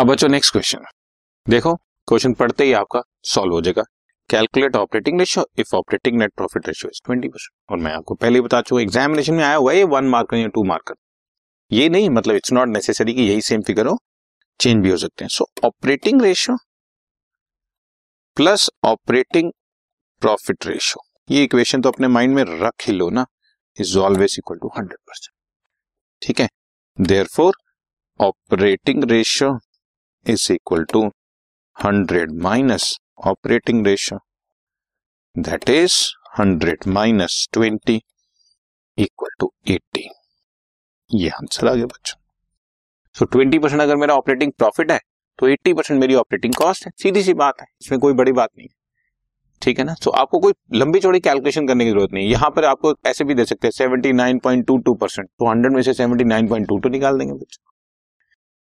अब बच्चों next question देखो, क्वेश्चन पढ़ते ही आपका सॉल्व हो जाएगा। Calculate operating ratio if operating net profit ratio is 20%। और मैं आपको पहले बता चुका हूं, एग्जामिनेशन में आया हुआ है 1 मार्कर या 2 मार्कर, ये नहीं मतलब इट्स नॉट नेसेसरी कि यही सेम फिगर हो, चेंज भी हो सकते हैं। So operating ratio plus operating profit ratio, ये इक्वेशन तो अपने माइंड में रख ही लो ना, इज ऑलवेज इक्वल टू 100%। ठीक है, therefore operating ratio is equal to 100 minus operating ratio, that is 100 minus 20 equal to 80. ये आंसर आ गया बच्चों। So 20% अगर मेरा ऑपरेटिंग प्रॉफिट है तो 80% मेरी ऑपरेटिंग कॉस्ट है, सीधी सी बात है, इसमें कोई बड़ी बात नहीं है, ठीक है ना। तो आपको कोई लंबी चौड़ी कैलकुलेशन करने की जरूरत नहीं है। यहाँ पर आपको ऐसे भी दे सकते हैं 79.22%, तो 100 में से 79.22 निकाल देंगे बच्चों।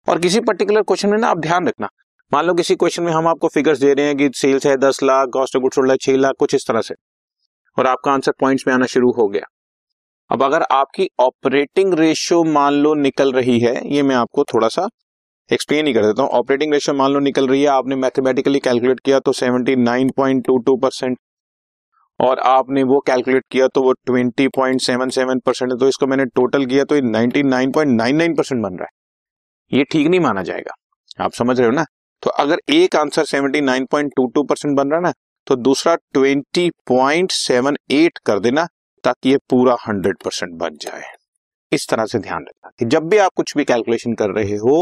और किसी पर्टिकुलर क्वेश्चन में ना आप ध्यान रखना, मान लो किसी क्वेश्चन में हम आपको फिगर्स दे रहे हैं कि सेल्स है 10 lakh, cost of goods sold है 6 लाख, कुछ इस तरह से, और आपका आंसर पॉइंट्स में आना शुरू हो गया। अब अगर आपकी ऑपरेटिंग रेशियो मान लो निकल रही है, ये मैं आपको थोड़ा सा एक्सप्लेन ही कर देता हूँ। ऑपरेटिंग रेशियो मान लो निकल रही है, आपने मैथमेटिकली कैलकुलेट किया तो 79.22%, और आपने वो कैलकुलेट किया तो वो 20.77% है, तो इसको मैंने टोटल किया तो 99.99% बन रहा है, ये ठीक नहीं माना जाएगा। आप समझ रहे हो ना। तो अगर एक आंसर 79.22% बन रहा है ना, तो दूसरा 20.78 कर देना ताकि ये पूरा 100% बन जाए। इस तरह से ध्यान रखना कि जब भी आप कुछ भी कैलकुलेशन कर रहे हो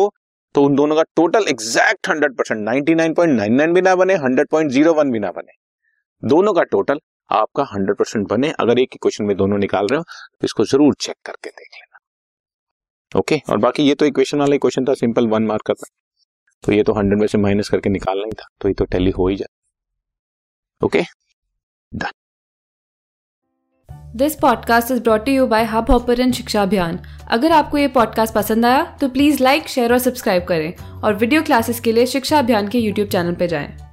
तो उन दोनों का टोटल एग्जैक्ट 100%, 99.99 भी ना बने, 100.01 भी ना बने, दोनों का टोटल आपका 100% बने। अगर एक ही क्वेश्चन में दोनों निकाल रहे हो तो इसको जरूर चेक करके देख लेना, ओके। और बाकी ये तो इक्वेशन वाला क्वेश्चन था, सिंपल 1 मार्कर था, तो ये तो 100 में से माइनस करके निकालना ही था, तो ये तो टैली हो ही जाता, okay done. This podcast is brought to you by Hubhopper and Shiksha Abhiyan. अगर आपको ये पॉडकास्ट पसंद आया तो प्लीज़ लाइक, शेयर और सब्सक्राइब करें, और वीडियो क्लासेस के लिए शिक्षा अभियान के यूट्यूब चैनल पर जाएं।